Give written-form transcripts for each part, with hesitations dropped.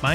My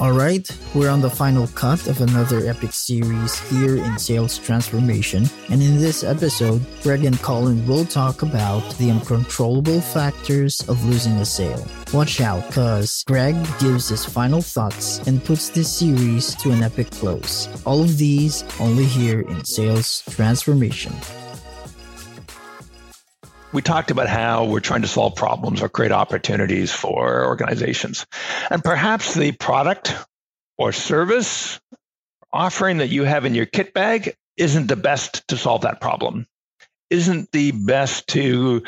All right, we're on the final cut of another epic series here in Sales Transformation. And in this episode, Greg and Colin will talk about the uncontrollable factors of losing a sale. Watch out, cause Greg gives his final thoughts and puts this series to an epic close. All of these only here in Sales Transformation. We talked about how we're trying to solve problems or create opportunities for organizations. And perhaps the product or service offering that you have in your kit bag isn't the best to solve that problem, isn't the best to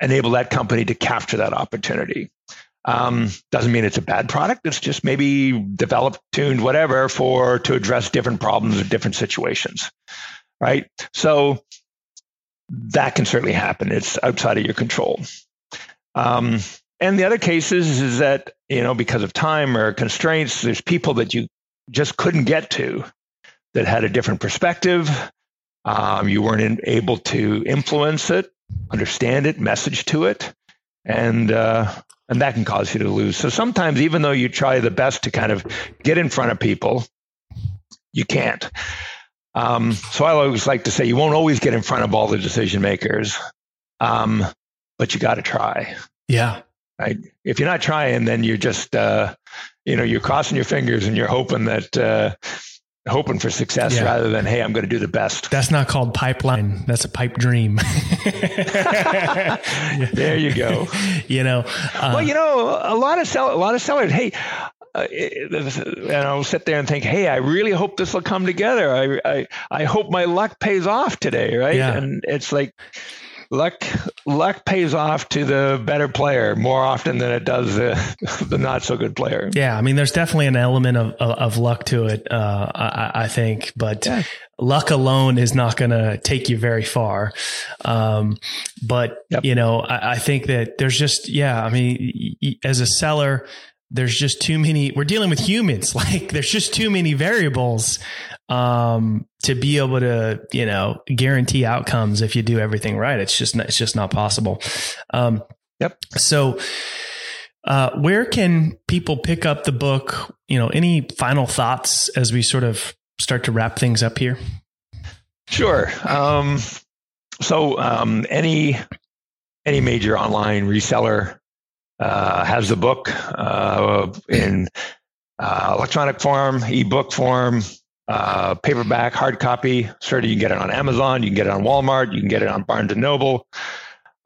enable that company to capture that opportunity. Doesn't mean it's a bad product. It's just maybe developed, tuned, whatever, to address different problems or different situations, right? So that can certainly happen. It's outside of your control. And the other cases is that, because of time or constraints, there's people that you just couldn't get to that had a different perspective. You weren't able to influence it, understand it, message to it, and that can cause you to lose. So sometimes, even though you try the best to kind of get in front of people, you can't. So I always like to say you won't always get in front of all the decision makers, but you got to try. Yeah. Right? If you're not trying, then you're just, you're crossing your fingers and you're hoping that, hoping for success rather than, hey, I'm going to do the best. That's not called pipeline. That's a pipe dream. There you go. A lot of sellers, hey, and I'll sit there and think, hey, I really hope this will come together. I hope my luck pays off today, right? Yeah. And it's like luck pays off to the better player more often than it does the not so good player. Yeah, I mean, there's definitely an element of luck to it, I think, but yeah. Luck alone is not going to take you very far. Yep. I think that there's just, as a seller, there's just too many, we're dealing with humans. Like there's just too many variables, to be able to, guarantee outcomes if you do everything right. It's just not possible. Yep. So, where can people pick up the book? Any final thoughts as we sort of start to wrap things up here? Sure. Any major online reseller has the book in electronic form, ebook form, paperback, hard copy. Certainly, you can get it on Amazon, you can get it on Walmart, you can get it on Barnes & Noble,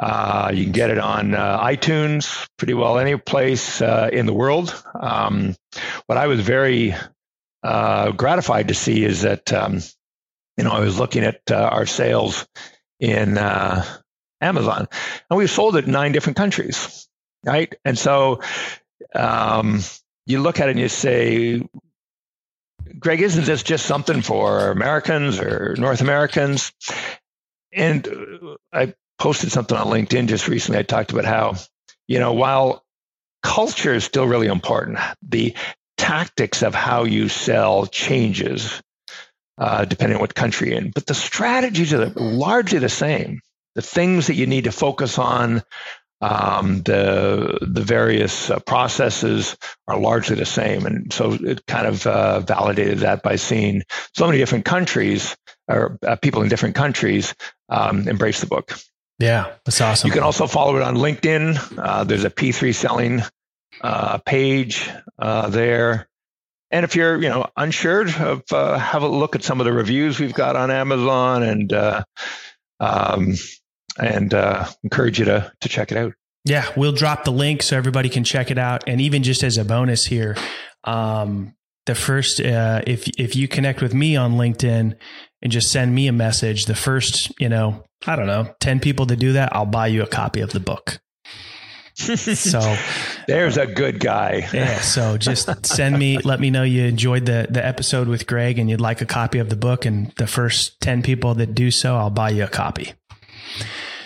you can get it on iTunes, pretty well any place in the world. What I was very gratified to see is that, I was looking at our sales in Amazon, and we've sold it in 9 different countries. Right. And so you look at it and you say, Greg, isn't this just something for Americans or North Americans? And I posted something on LinkedIn just recently. I talked about how, while culture is still really important, the tactics of how you sell changes depending on what country you're in. But the strategies are largely the same. The things that you need to focus on The various processes are largely the same. And so it kind of validated that by seeing so many different countries or people in different countries embrace the book. Yeah, that's awesome. You can also follow it on LinkedIn. There's a P3 selling page there. And if you're, unsure, have a look at some of the reviews we've got on Amazon, and encourage you to check it out. Yeah, we'll drop the link so everybody can check it out. And even just as a bonus here, the first, if you connect with me on LinkedIn and just send me a message, the first, 10 people to do that, I'll buy you a copy of the book. So there's a good guy. Yeah. So just send me, let me know you enjoyed the episode with Greg and you'd like a copy of the book. And the first 10 people that do so, I'll buy you a copy.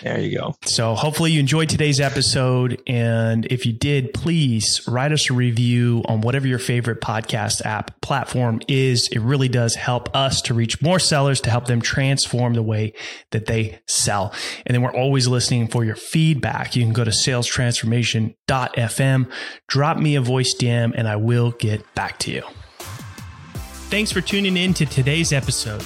There you go. So hopefully you enjoyed today's episode. And if you did, please write us a review on whatever your favorite podcast app platform is. It really does help us to reach more sellers, to help them transform the way that they sell. And then we're always listening for your feedback. You can go to SalesTransformation.fm, drop me a voice DM, and I will get back to you. Thanks for tuning in to today's episode.